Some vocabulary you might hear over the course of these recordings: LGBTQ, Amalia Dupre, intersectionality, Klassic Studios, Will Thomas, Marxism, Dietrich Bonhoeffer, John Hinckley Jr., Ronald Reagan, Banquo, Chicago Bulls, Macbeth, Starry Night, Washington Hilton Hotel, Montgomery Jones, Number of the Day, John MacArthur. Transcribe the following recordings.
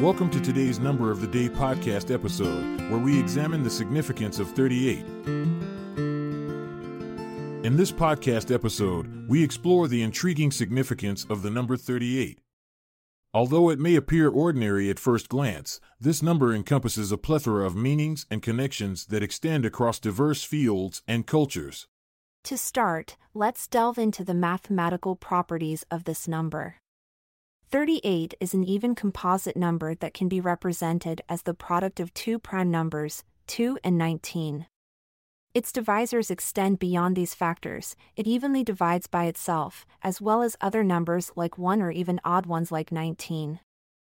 Welcome to today's Number of the Day podcast episode, where we examine the significance of 38. In this podcast episode, we explore the intriguing significance of the number 38. Although it may appear ordinary at first glance, this number encompasses a plethora of meanings and connections that extend across diverse fields and cultures. To start, let's delve into the mathematical properties of this number. 38 is an even composite number that can be represented as the product of two prime numbers, 2 and 19. Its divisors extend beyond these factors. It evenly divides by itself, as well as other numbers like 1 or even odd ones like 19.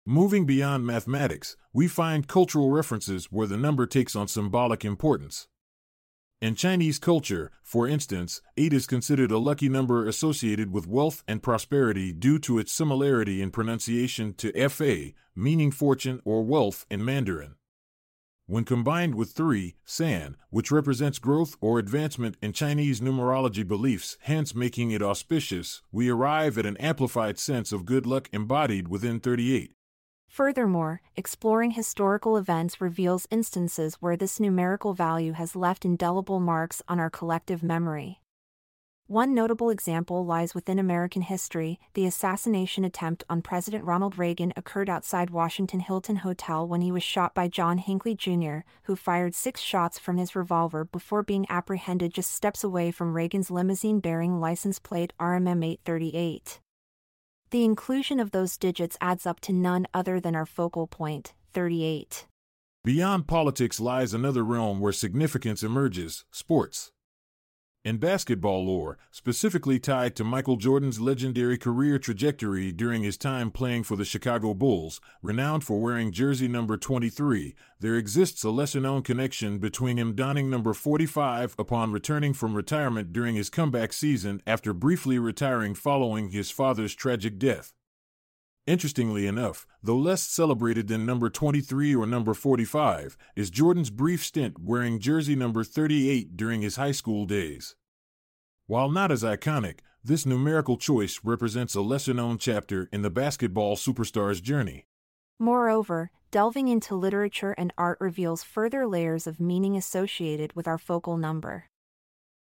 Moving beyond mathematics, we find cultural references where the number takes on symbolic importance. In Chinese culture, for instance, 8 is considered a lucky number associated with wealth and prosperity due to its similarity in pronunciation to Fa, meaning fortune or wealth in Mandarin. When combined with 3, san, which represents growth or advancement in Chinese numerology beliefs, hence making it auspicious, we arrive at an amplified sense of good luck embodied within 38. Furthermore, exploring historical events reveals instances where this numerical value has left indelible marks on our collective memory. One notable example lies within American history. The assassination attempt on President Ronald Reagan occurred outside Washington Hilton Hotel when he was shot by John Hinckley Jr., who fired 6 shots from his revolver before being apprehended just steps away from Reagan's limousine bearing license plate RMM 838. The inclusion of those digits adds up to none other than our focal point, 38. Beyond politics lies another realm where significance emerges, sports. In basketball lore, specifically tied to Michael Jordan's legendary career trajectory during his time playing for the Chicago Bulls, renowned for wearing jersey number 23, there exists a lesser-known connection between him donning number 45 upon returning from retirement during his comeback season after briefly retiring following his father's tragic death. Interestingly enough, though less celebrated than number 23 or number 45, is Jordan's brief stint wearing jersey number 38 during his high school days. While not as iconic, this numerical choice represents a lesser-known chapter in the basketball superstar's journey. Moreover, delving into literature and art reveals further layers of meaning associated with our focal number.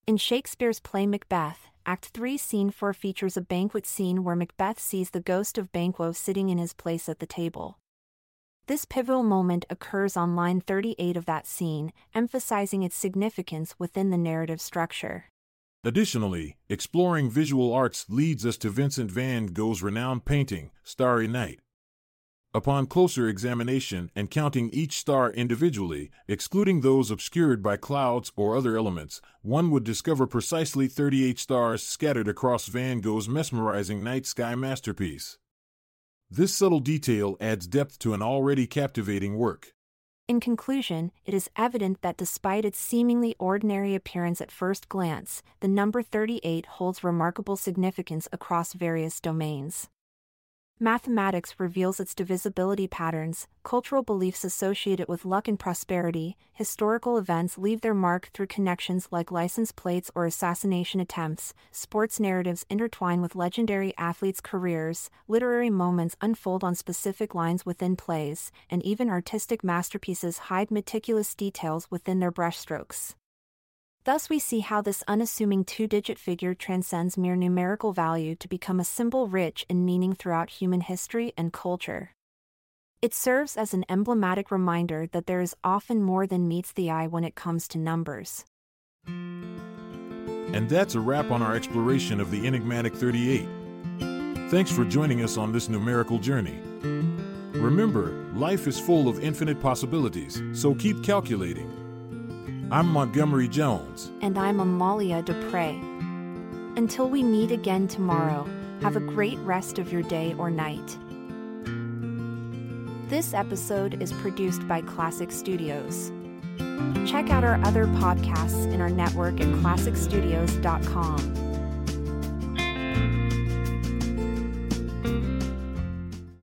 In Shakespeare's play Macbeth, Act 3, Scene 4 features a banquet scene where Macbeth sees the ghost of Banquo sitting in his place at the table. This pivotal moment occurs on line 38 of that scene, emphasizing its significance within the narrative structure. Additionally, exploring visual arts leads us to Vincent van Gogh's renowned painting, Starry Night. Upon closer examination and counting each star individually, excluding those obscured by clouds or other elements, one would discover precisely 38 stars scattered across Van Gogh's mesmerizing night sky masterpiece. This subtle detail adds depth to an already captivating work. In conclusion, it is evident that despite its seemingly ordinary appearance at first glance, the number 38 holds remarkable significance across various domains. Mathematics reveals its divisibility patterns, cultural beliefs associated with luck and prosperity, historical events leave their mark through connections like license plates or assassination attempts, sports narratives intertwine with legendary athletes' careers, literary moments unfold on specific lines within plays, and even artistic masterpieces hide meticulous details within their brushstrokes. Thus we see how this unassuming 2-digit figure transcends mere numerical value to become a symbol rich in meaning throughout human history and culture. It serves as an emblematic reminder that there is often more than meets the eye when it comes to numbers. And that's a wrap on our exploration of the enigmatic 38. Thanks for joining us on this numerical journey. Remember, life is full of infinite possibilities, so keep calculating. I'm Montgomery Jones. And I'm Amalia Dupre. Until we meet again tomorrow, Have a great rest of your day or night. This episode is produced by Klassic Studios. Check out our other podcasts in our network at klassicstudios.com.